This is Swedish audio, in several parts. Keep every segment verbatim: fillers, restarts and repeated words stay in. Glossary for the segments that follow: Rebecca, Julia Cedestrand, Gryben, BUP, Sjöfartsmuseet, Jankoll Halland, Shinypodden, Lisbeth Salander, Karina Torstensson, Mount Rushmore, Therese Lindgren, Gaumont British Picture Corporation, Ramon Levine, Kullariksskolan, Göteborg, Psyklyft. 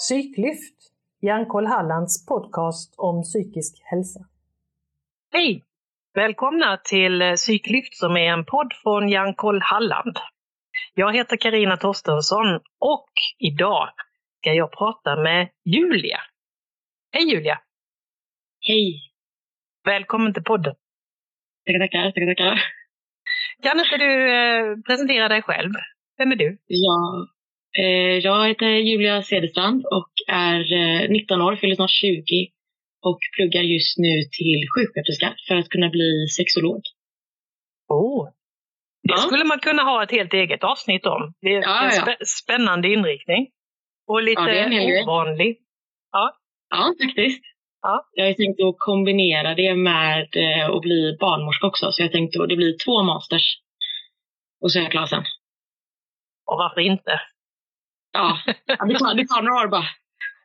Psyklyft, Jankoll Hallands podcast om psykisk hälsa. Hej! Välkomna till Psyklyft som är en podd från Jankoll Halland. Jag heter Karina Torstensson och idag ska jag prata med Julia. Hej Julia! Hej! Välkommen till podden. Tackar, tackar, tackar. Kan inte du presentera dig själv? Vem är du? Ja... Jag heter Julia Cedestrand och är nitton år, fyller snart tjugo och pluggar just nu till sjuksköterska för att kunna bli sexolog. Åh, oh, det ja. skulle man kunna ha ett helt eget avsnitt om. Det är en ja, ja. Spä- spännande inriktning och lite ja, ovanlig. Ja. ja, faktiskt. Ja. Jag har tänkt att kombinera det med att bli barnmorska också, så jag tänkte att det blir två masters och så är jag klar sen. Och varför inte? Ja, det tar, det tar några år bara.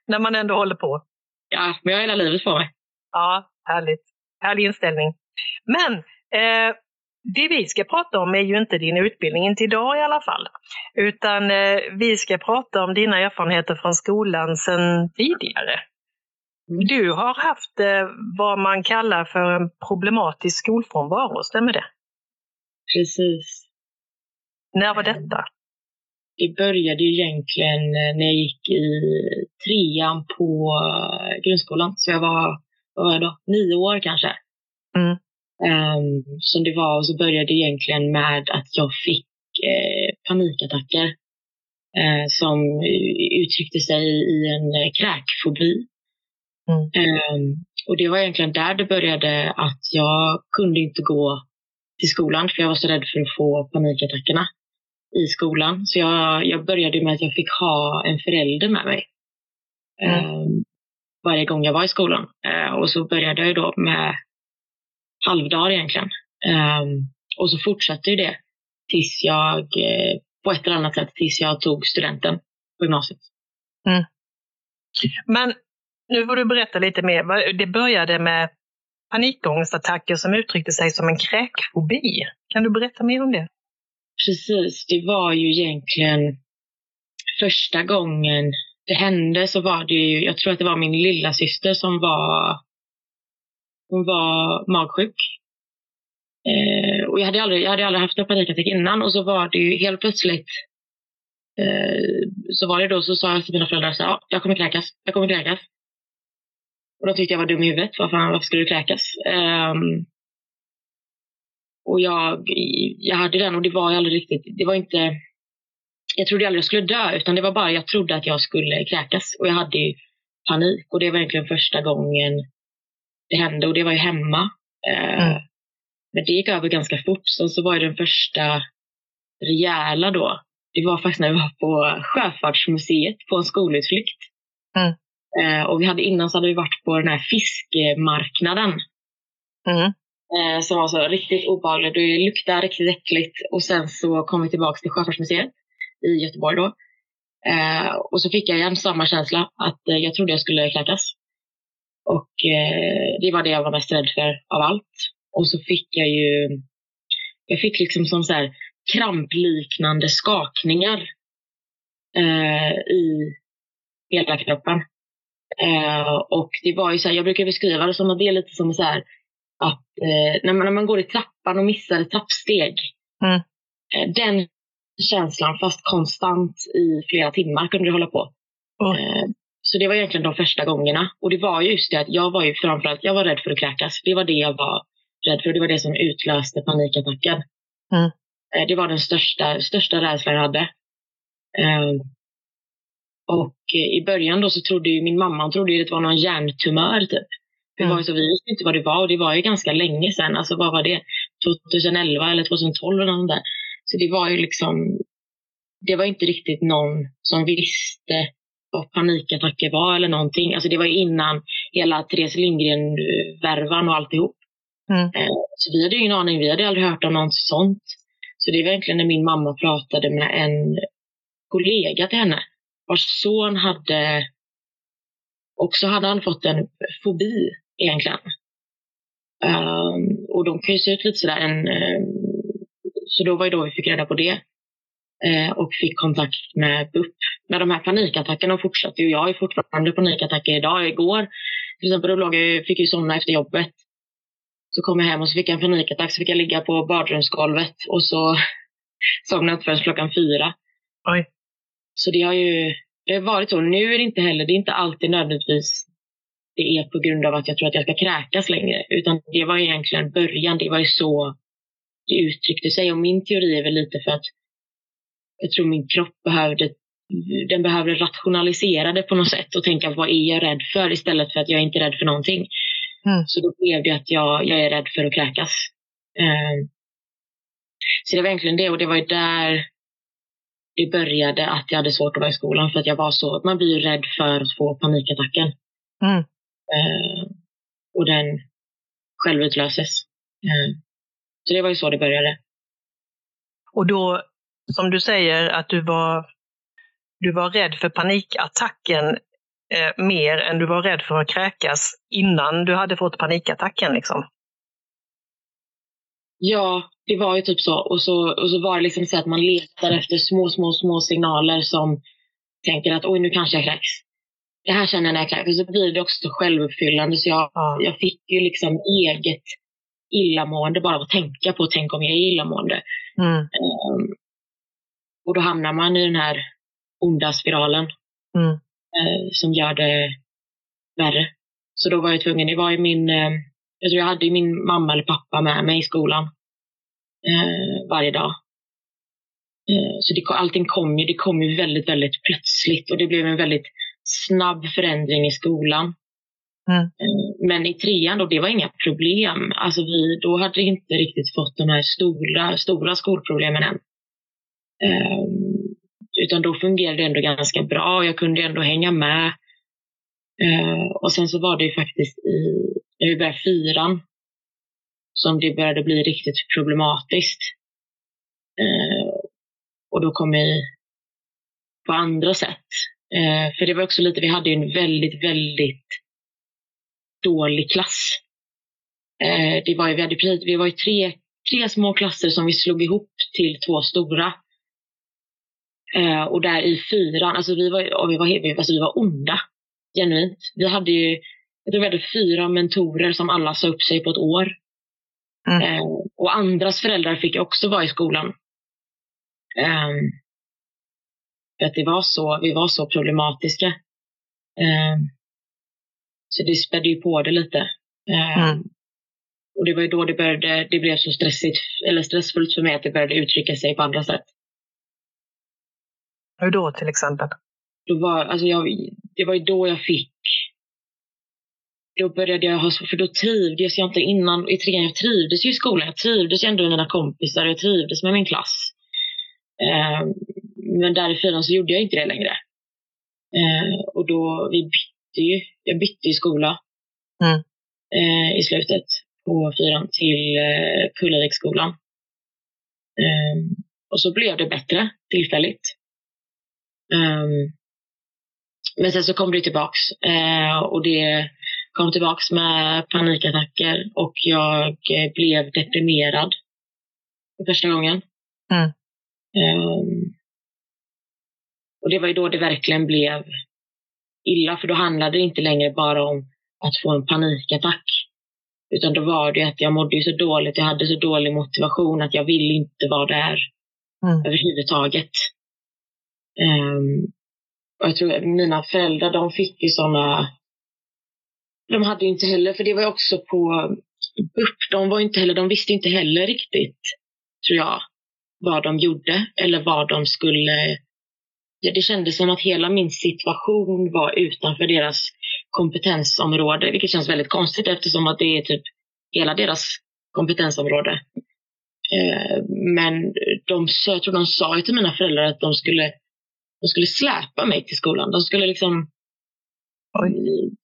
När man ändå håller på. Ja, men jag har hela livet på mig. Ja, härligt. Härlig inställning. Men eh, det vi ska prata om är ju inte din utbildning, inte idag i alla fall. Utan eh, vi ska prata om dina erfarenheter från skolan sedan tidigare. Mm. Du har haft eh, vad man kallar för en problematisk skolfrånvaro, stämmer det? Precis. När var detta? Det började ju egentligen när jag gick i trean på grundskolan. Så jag var, vad var jag då? Nio år kanske. Mm. Um, som det var. Och så började det egentligen med att jag fick eh, panikattacker. Eh, som uttryckte sig i en kräkfobi. Mm. Um, och det var egentligen där det började att jag kunde inte gå till skolan. För jag var så rädd för att få panikattackerna i skolan. Så jag, jag började med att jag fick ha en förälder med mig. Mm. Eh, varje gång jag var i skolan. Eh, och så började jag då med halvdagar egentligen. Eh, och så fortsatte ju det. Tills jag, eh, på ett eller annat sätt, tills jag tog studenten på gymnasiet. Mm. Men nu får du berätta lite mer. Det började med panikångestattacker som uttryckte sig som en kräkfobi. Kan du berätta mer om det? Precis, det var ju egentligen första gången det hände, så var det ju, jag tror att det var min lilla syster som var, hon var magsjuk. Eh, och jag hade aldrig, jag hade aldrig haft någon panikattack innan, och så var det ju helt plötsligt, eh, så var det då, så sa jag till mina föräldrar så ja, jag kommer kräkas, jag kommer kräkas. Och då tyckte jag var dum i huvudet, vad fan, varför skulle du kräkas? Eh, Och jag, jag hade den, och det var aldrig riktigt, det var inte, jag trodde aldrig jag skulle dö, utan det var bara, jag trodde att jag skulle kräkas. Och jag hade ju panik, och det var egentligen första gången det hände, och det var ju hemma. Mm. Men det gick över ganska fort, så, så var ju den första rejäla då, det var faktiskt när vi var på Sjöfartsmuseet på en skolutflykt. Mm. Och vi hade, innan så hade vi varit på den här fiskmarknaden. Mm. Som var så riktigt obehaglig. Det luktade riktigt äckligt. Och sen så kom vi tillbaka till Sjöfartsmuseet i Göteborg då. Eh, och så fick jag igen samma känsla. Att eh, jag trodde jag skulle kräkas. Och eh, det var det jag var mest rädd för av allt. Och så fick jag ju... Jag fick liksom som så här krampliknande skakningar. Eh, I hela kroppen. Eh, och det var ju så här... Jag brukar beskriva det som att det är lite som så här... Att eh, när, man, när man går i trappan och missar ett trappsteg. Mm. Eh, den känslan, fast konstant i flera timmar, kunde det hålla på. Mm. Eh, så det var egentligen de första gångerna. Och det var just det att jag var ju framförallt, jag var rädd för att kräkas. Det var det jag var rädd för. Det var det som utlöste panikattacken. Mm. Eh, det var den största, största rädslan jag hade. Eh, och eh, i början då så trodde ju min mamma, hon trodde ju att det var någon hjärntumör typ. Mm. Det var ju så, vi visste inte vad det var, och det var ju ganska länge sedan. Alltså vad var det? tjugoelva eller tjugotolv eller något där. Så det var ju liksom, det var inte riktigt någon som visste vad panikattacker var eller någonting. Alltså det var ju innan hela Therese Lindgren värvan och alltihop. Mm. Så vi hade ju ingen aning, vi hade aldrig hört om något sånt. Så det var egentligen när min mamma pratade med en kollega till henne. Vars son hade, och så hade han fått en fobi egentligen. Um, och de kan ju se ut lite sådär. En, um, så då var ju då vi fick reda på det. och fick kontakt med B U P med de här panikattackerna och fortsatte. Jag har ju fortfarande panikattacker idag. Igår till exempel, då låg jag, fick jag somna efter jobbet. Så kom jag hem och så fick jag en panikattack, så fick jag ligga på badrumsgolvet och så somnade jag först klockan fyra. Oj. Så det har ju det har varit så. Nu är det inte heller, det är inte alltid nödvändigtvis det är på grund av att jag tror att jag ska kräkas längre. Utan det var egentligen början, det var ju så det uttryckte sig. Och min teori är väl lite för att jag tror min kropp behövde, den behövde rationalisera det på något sätt och tänka, vad är jag rädd för, istället för att jag är inte rädd för någonting. Mm. Så då blev det att jag, jag är rädd för att kräkas. Eh, så det var egentligen det, och det var ju där det började att jag hade svårt att vara i skolan, för att jag var så, man blir ju rädd för att få panikattacken. Mm. Eh, och den självutlöses. Eh, så det var ju så det började. Och då, som du säger, att du var, du var rädd för panikattacken eh, mer än du var rädd för att kräkas innan du hade fått panikattacken liksom. Ja, det var ju typ så. Och så, och så var det liksom så att man letar efter små, små, små signaler som tänker att oj, nu kanske jag kräks. Det här känner jag när jag kräks. Och så blir det också självuppfyllande. Så jag, jag fick ju liksom eget illamående bara att tänka på. Tänk om jag är illamående. Mm. Um, Och då hamnar man i den här onda spiralen mm. eh, som gör det värre. Så då var jag tvungen, det var ju min, eh, jag tror jag hade min mamma eller pappa med mig i skolan eh, varje dag. Eh, så det, allting kom ju, det kom ju väldigt, väldigt plötsligt. Och det blev en väldigt snabb förändring i skolan. Mm. Eh, men i trean då, det var inga problem. Alltså vi, då hade vi inte riktigt fått de här stora, stora skolproblemen än. Um, utan då fungerade det ändå ganska bra och jag kunde ändå hänga med uh, och sen så var det ju faktiskt i, när vi började fyran som det började bli riktigt problematiskt uh, och då kom vi på andra sätt uh, för det var också lite, vi hade ju en väldigt väldigt dålig klass uh, det var ju, vi hade precis, vi var ju tre, tre små klasser som vi slog ihop till två stora. Uh, och där i fyran, alltså vi var, vi var, alltså vi var onda, genuint. Vi hade ju, jag tror vi hade fyra mentorer som alla sa upp sig på ett år. Mm. Uh, och andras föräldrar fick också vara i skolan. Uh, för att det var så, vi var så problematiska. Uh, så det spädde ju på det lite. Uh, mm. Och det var ju då det började, det blev så stressigt, eller stressfullt för mig att det började uttrycka sig på andra sätt. Hur då till exempel? Då var, alltså jag, det var ju då jag fick... Då började jag ha... För då trivdes jag inte innan. I trean jag trivdes ju i skolan. Jag trivdes ju ändå med mina kompisar. Jag trivdes med min klass. Eh, men där i fyran så gjorde jag inte det längre. Eh, och då... Vi bytte ju... Jag bytte i skola. Mm. Eh, I slutet på fyran till eh, Kullariksskolan. Eh, och så blev det bättre tillfälligt. Um, men sen så kom det tillbaks uh, och det kom tillbaks med panikattacker och jag uh, blev deprimerad för första gången. Mm. Um, och det var ju då det verkligen blev illa, för då handlade det inte längre bara om att få en panikattack, utan då var det att jag mådde så dåligt, jag hade så dålig motivation att jag ville inte vara där mm. överhuvudtaget. Um, och jag tror att mina föräldrar, de fick ju sådana, de hade ju inte heller, för det var ju också på B U P, de var inte heller, de visste inte heller riktigt, tror jag, vad de gjorde eller vad de skulle, ja, det kändes som att hela min situation var utanför deras kompetensområde, vilket känns väldigt konstigt eftersom att det är typ hela deras kompetensområde. Uh, men de, jag tror de sa ju till mina föräldrar att de skulle De skulle släpa mig till skolan. De skulle liksom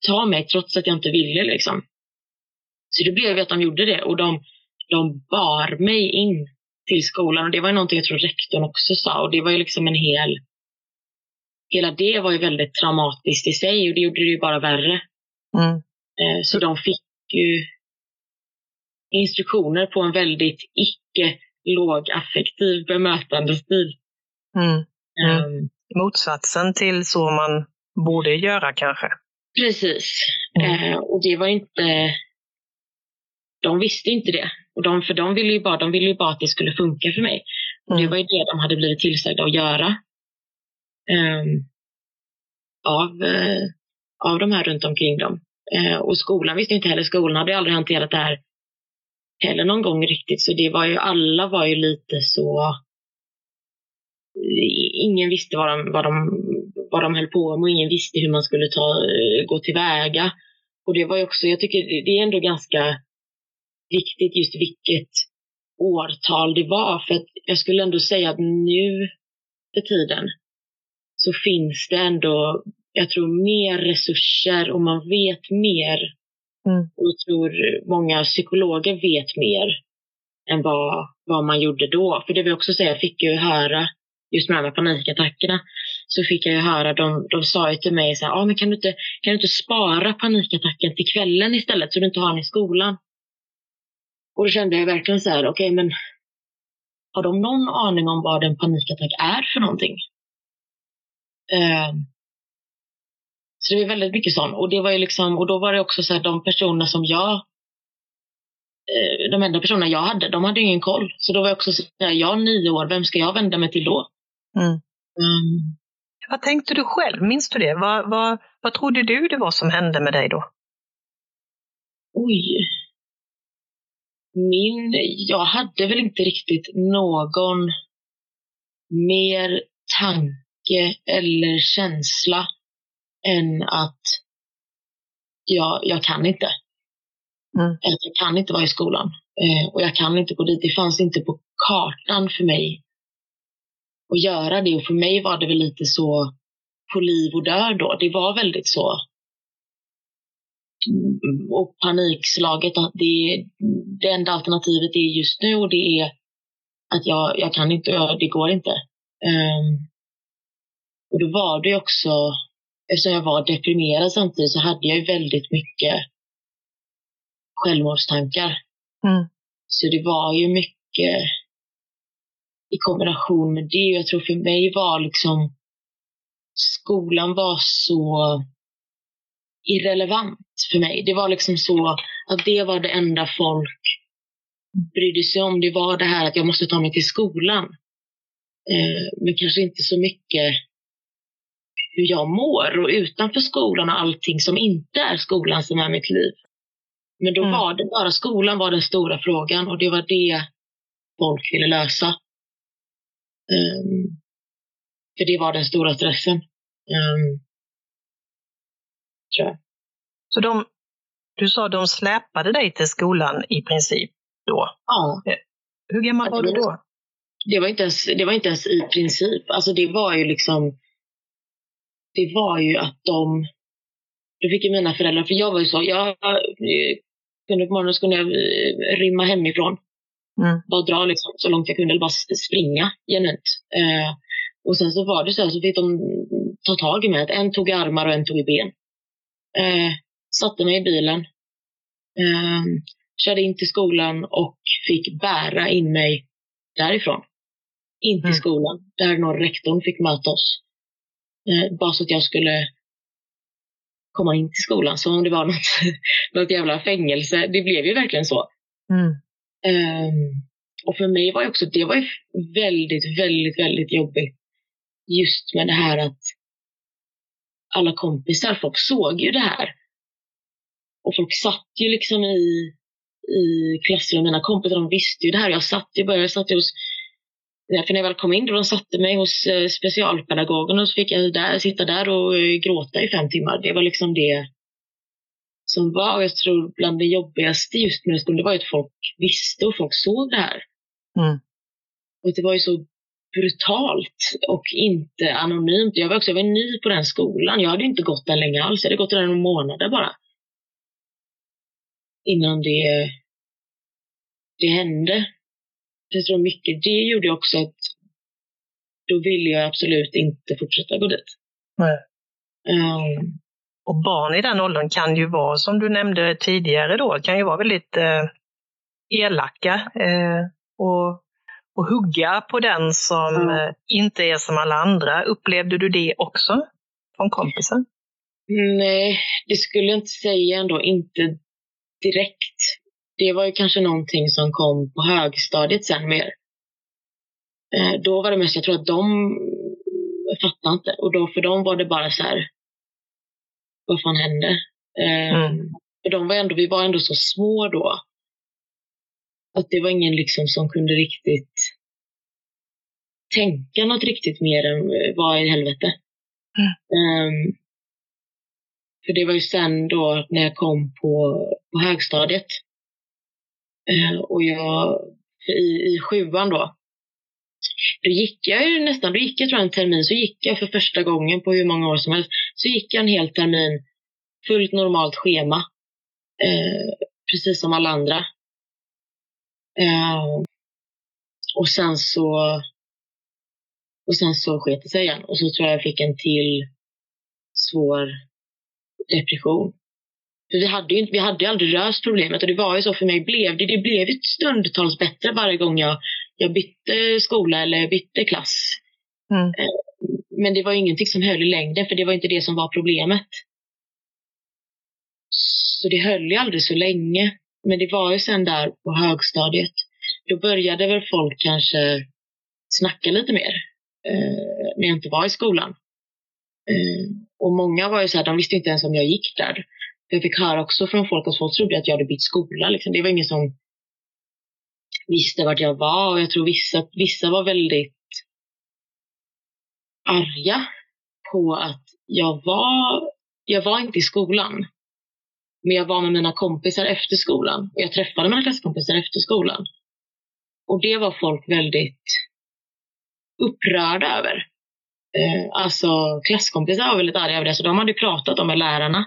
ta mig trots att jag inte ville. Liksom. Så det blev ju att de gjorde det. Och de, de bar mig in till skolan. Och det var ju någonting jag tror rektorn också sa. Och det var ju liksom en hel... Hela det var ju väldigt traumatiskt i sig. Och det gjorde det ju bara värre. Mm. Så de fick ju instruktioner på en väldigt icke-lågaffektiv bemötandestil. Mm. Mm. Um, Motsatsen till så man borde göra kanske. Precis. Mm. Eh, och det var inte... De visste inte det. Och de, för de ville ju bara, de ville ju bara att det skulle funka för mig. Och mm. det var ju det de hade blivit tillsagda att göra. Um, av, eh, av de här runt omkring dem. Eh, och skolan visste inte heller. Skolan hade aldrig hanterat det här heller någon gång riktigt. Så det var ju, alla var ju lite så... Ingen visste vad de, vad, de, vad de höll på med. Och ingen visste hur man skulle ta, gå tillväga. Och det var ju också... Jag tycker det är ändå ganska viktigt just vilket årtal det var. För att jag skulle ändå säga att nu för tiden så finns det ändå, jag tror, mer resurser och man vet mer. Mm. Och jag tror många psykologer vet mer än vad, vad man gjorde då. För det vill också säga, jag fick ju höra, just med de här panikattackerna, så fick jag ju höra, de, de sa ju till mig så här, ah, men kan du inte, kan du inte spara panikattacken till kvällen istället så du inte har den i skolan? Och då kände jag verkligen så här, okej, okay, men har de någon aning om vad en panikattack är för någonting? Uh, så det var väldigt mycket sånt. Och det var ju liksom, och då var det också så här, de personer som jag, uh, de enda personerna jag hade, de hade ingen koll. Så då var jag också så här, jag är nio år, vem ska jag vända mig till då? Mm. Um, vad tänkte du själv? Minns du det? Vad, vad, vad trodde du det var som hände med dig då? Oj. Min, jag hade väl inte riktigt någon mer tanke eller känsla än att jag, jag kan inte. Mm. Att jag kan inte vara i skolan. Eh, och jag kan inte gå dit. Det fanns inte på kartan för mig att göra det. Och för mig var det väl lite så på liv och död då. Det var väldigt så. Och panikslaget att det, det enda alternativet är just nu, och det är att jag, jag kan inte, jag, det går inte. Um, och då var det också, eftersom jag var deprimerad samtidigt, så hade jag ju väldigt mycket självmordstankar. Mm. Så det var ju mycket i kombination med det. Jag tror för mig var liksom, skolan var så irrelevant för mig. Det var liksom så att det var det enda folk brydde sig om. Det var det här att jag måste ta mig till skolan. Eh, men kanske inte så mycket hur jag mår. Och utanför skolan och allting som inte är skolan som är mitt liv. Men då mm. var det bara skolan var den stora frågan. Och det var det folk ville lösa. Eh, för det var den stora stressen. Eh, Så de, du sa de släpade dig till skolan i princip då? Ja. Hur gammal var du då? Det var inte ens, det var inte ens i princip. Alltså det var ju liksom, det var ju att de, då fick ju mina föräldrar, för jag var ju så, jag kunde på morgonen skulle jag rymma hemifrån. Mm. Bara dra liksom så långt jag kunde, eller bara springa genuint. Eh, och sen så var det så här, så fick de ta tag i mig. En tog i armar och en tog i ben. Eh, satte mig i bilen, eh, körde in till skolan och fick bära in mig därifrån in till mm. skolan, där någon rektorn fick möta oss, eh, bara så att jag skulle komma in till skolan, som om det var något, något jävla fängelse. Det blev ju verkligen så. mm. eh, och för mig var ju också, det var ju väldigt, väldigt, väldigt jobbigt just med det här att alla kompisar, folk såg ju det här. Och folk satt ju liksom i, i klassrummet. Mina kompisar, de visste ju det här. Jag satt ju bara, jag satt ju hos... För när jag väl kom in, då de satte mig hos specialpedagogen. Och så fick jag där, sitta där och gråta i fem timmar. Det var liksom det som var. Och jag tror bland det jobbigaste just med skolan, det var ju att folk visste och folk såg det här. Mm. Och det var ju så brutalt och inte anonymt. Jag var också jag var ny på den skolan. Jag hade inte gått där länge alls. Jag hade gått där några månader bara. Innan det, det hände. Jag tror mycket. Det gjorde också att då ville jag absolut inte fortsätta gå dit. Nej. Um, och barn i den åldern kan ju vara, som du nämnde tidigare då, kan ju vara väldigt eh, elaka eh, och och hugga på den som mm. inte är som alla andra. Upplevde du det också från kompisen? Nej, det skulle jag inte säga ändå, inte direkt. Det var ju kanske någonting som kom på högstadiet sen mer. Då var det mest, jag tror att de fattade inte. Och då för dem var det bara så här, vad fan hände? Mm. För de var ändå, vi var ändå så små då. Att det var ingen liksom som kunde riktigt tänka något riktigt mer än vad i helvete. Mm. Um, för det var ju sen då när jag kom på, på högstadiet. Uh, och jag i, i sjuan då. Då gick jag ju nästan, då gick jag tror jag en termin, så gick jag för första gången på hur många år som helst. Så gick jag en hel termin, fullt normalt schema. Uh, precis som alla andra. Uh, och sen så och sen så sket det sig igen, och så tror jag jag fick en till svår depression, för vi hade ju inte, vi hade ju aldrig löst problemet, och det var ju så för mig, blev det, det blev ju stundtals bättre varje gång jag, jag bytte skola eller bytte klass mm. uh, men det var ju ingenting som höll i längden, för det var inte det som var problemet, så det höll ju aldrig så länge. Men det var ju sen där på högstadiet. Då började väl folk kanske snacka lite mer. Eh, när jag inte var i skolan. Eh, och många var ju så här, de visste inte ens om jag gick där. Jag fick höra också från folk, och folk trodde att jag hade bytt skola. Liksom. Det var ingen som visste vart jag var. Och jag tror vissa, vissa var väldigt arga på att jag var, jag var inte i skolan. Men jag var med mina kompisar efter skolan. Och jag träffade mina klasskompisar efter skolan. Och det var folk väldigt upprörda över. Eh, alltså klasskompisar var väldigt arga över det. Så de hade pratat om med lärarna.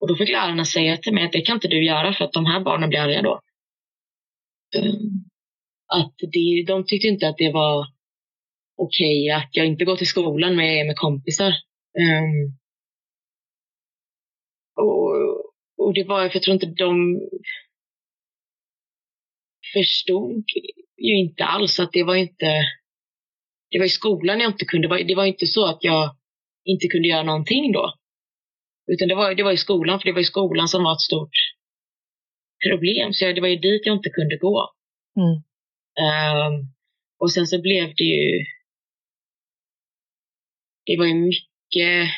Och då fick lärarna säga till mig att det kan inte du göra, för att de här barnen blir arga då. Eh, att de, de tyckte inte att det var okej att jag inte går till skolan men jag är med kompisar. Eh, och... Och det var, för jag tror inte de förstod ju inte alls att det var inte, det var i skolan jag inte kunde, det var inte så att jag inte kunde göra någonting då. Utan det var, det var i skolan, för det var i skolan som var ett stort problem. Så jag, det var ju dit jag inte kunde gå. Mm. Um, och sen så blev det ju, det var ju mycket,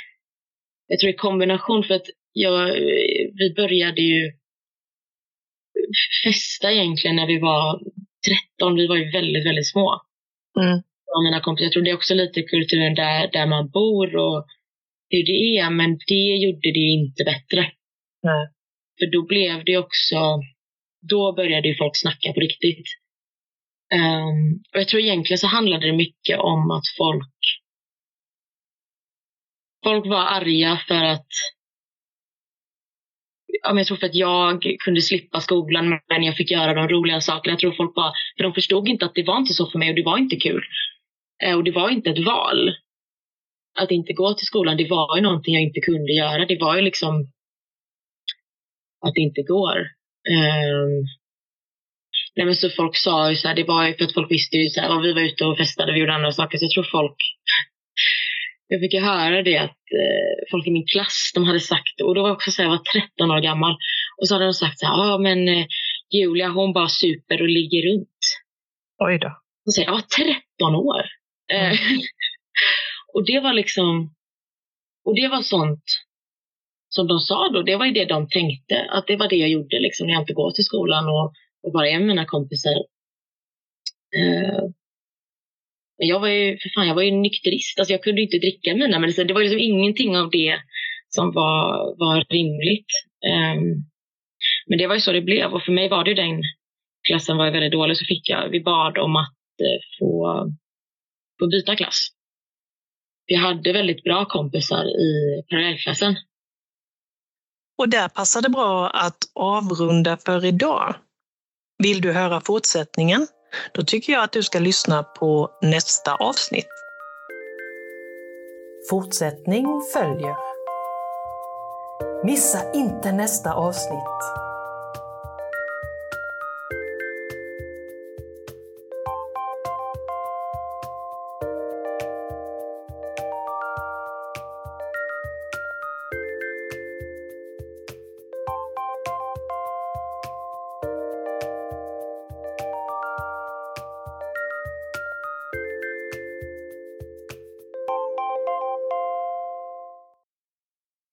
jag tror i kombination för att Jag, vi började ju festa egentligen när vi var tretton. Vi var ju väldigt, väldigt små. Mm. Jag, mina kompisar, jag tror det är också lite kulturen där, där man bor och hur det är. Men det gjorde det ju inte bättre. Mm. För då blev det också... Då började ju folk snacka på riktigt. Um, och jag tror egentligen så handlade det mycket om att folk... Folk var arga för att... Ja, men jag tror för att jag kunde slippa skolan, men jag fick göra de roliga sakerna. Jag tror folk bara, för de förstod inte att det var inte så för mig, och det var inte kul. Och det var inte ett val. Att inte gå till skolan, det var ju någonting jag inte kunde göra. Det var ju liksom att det inte går. Um, nej men så folk sa ju så här, det var ju för att folk visste ju så här, och vi var ute och festade, vi gjorde andra saker. Så jag tror folk... Jag fick ju höra det att eh, folk i min klass, de hade sagt, och då var jag också så här, jag var tretton år gammal. Och så hade de sagt så här, ja ah, men eh, Julia hon bara super och ligger runt. Oj då. Och så här, jag var tretton år. Mm. Och det var liksom, och det var sånt som de sa då, det var ju det de tänkte. Att det var det jag gjorde liksom när jag inte går till skolan och, och bara är med mina kompisar. Eh, Men jag var ju, för fan, jag var ju nykterist. Alltså jag kunde inte dricka mina. Men det var liksom ingenting av det som var, var rimligt. Um, men det var ju så det blev. Och för mig var det ju den klassen var väldigt dålig. Så fick jag, vi bad om att uh, få, få byta klass. Vi hade väldigt bra kompisar i parallellklassen. Och där passade bra att avrunda för idag. Vill du höra fortsättningen? Då tycker jag att du ska lyssna på nästa avsnitt. Fortsättning följer. Missa inte nästa avsnitt.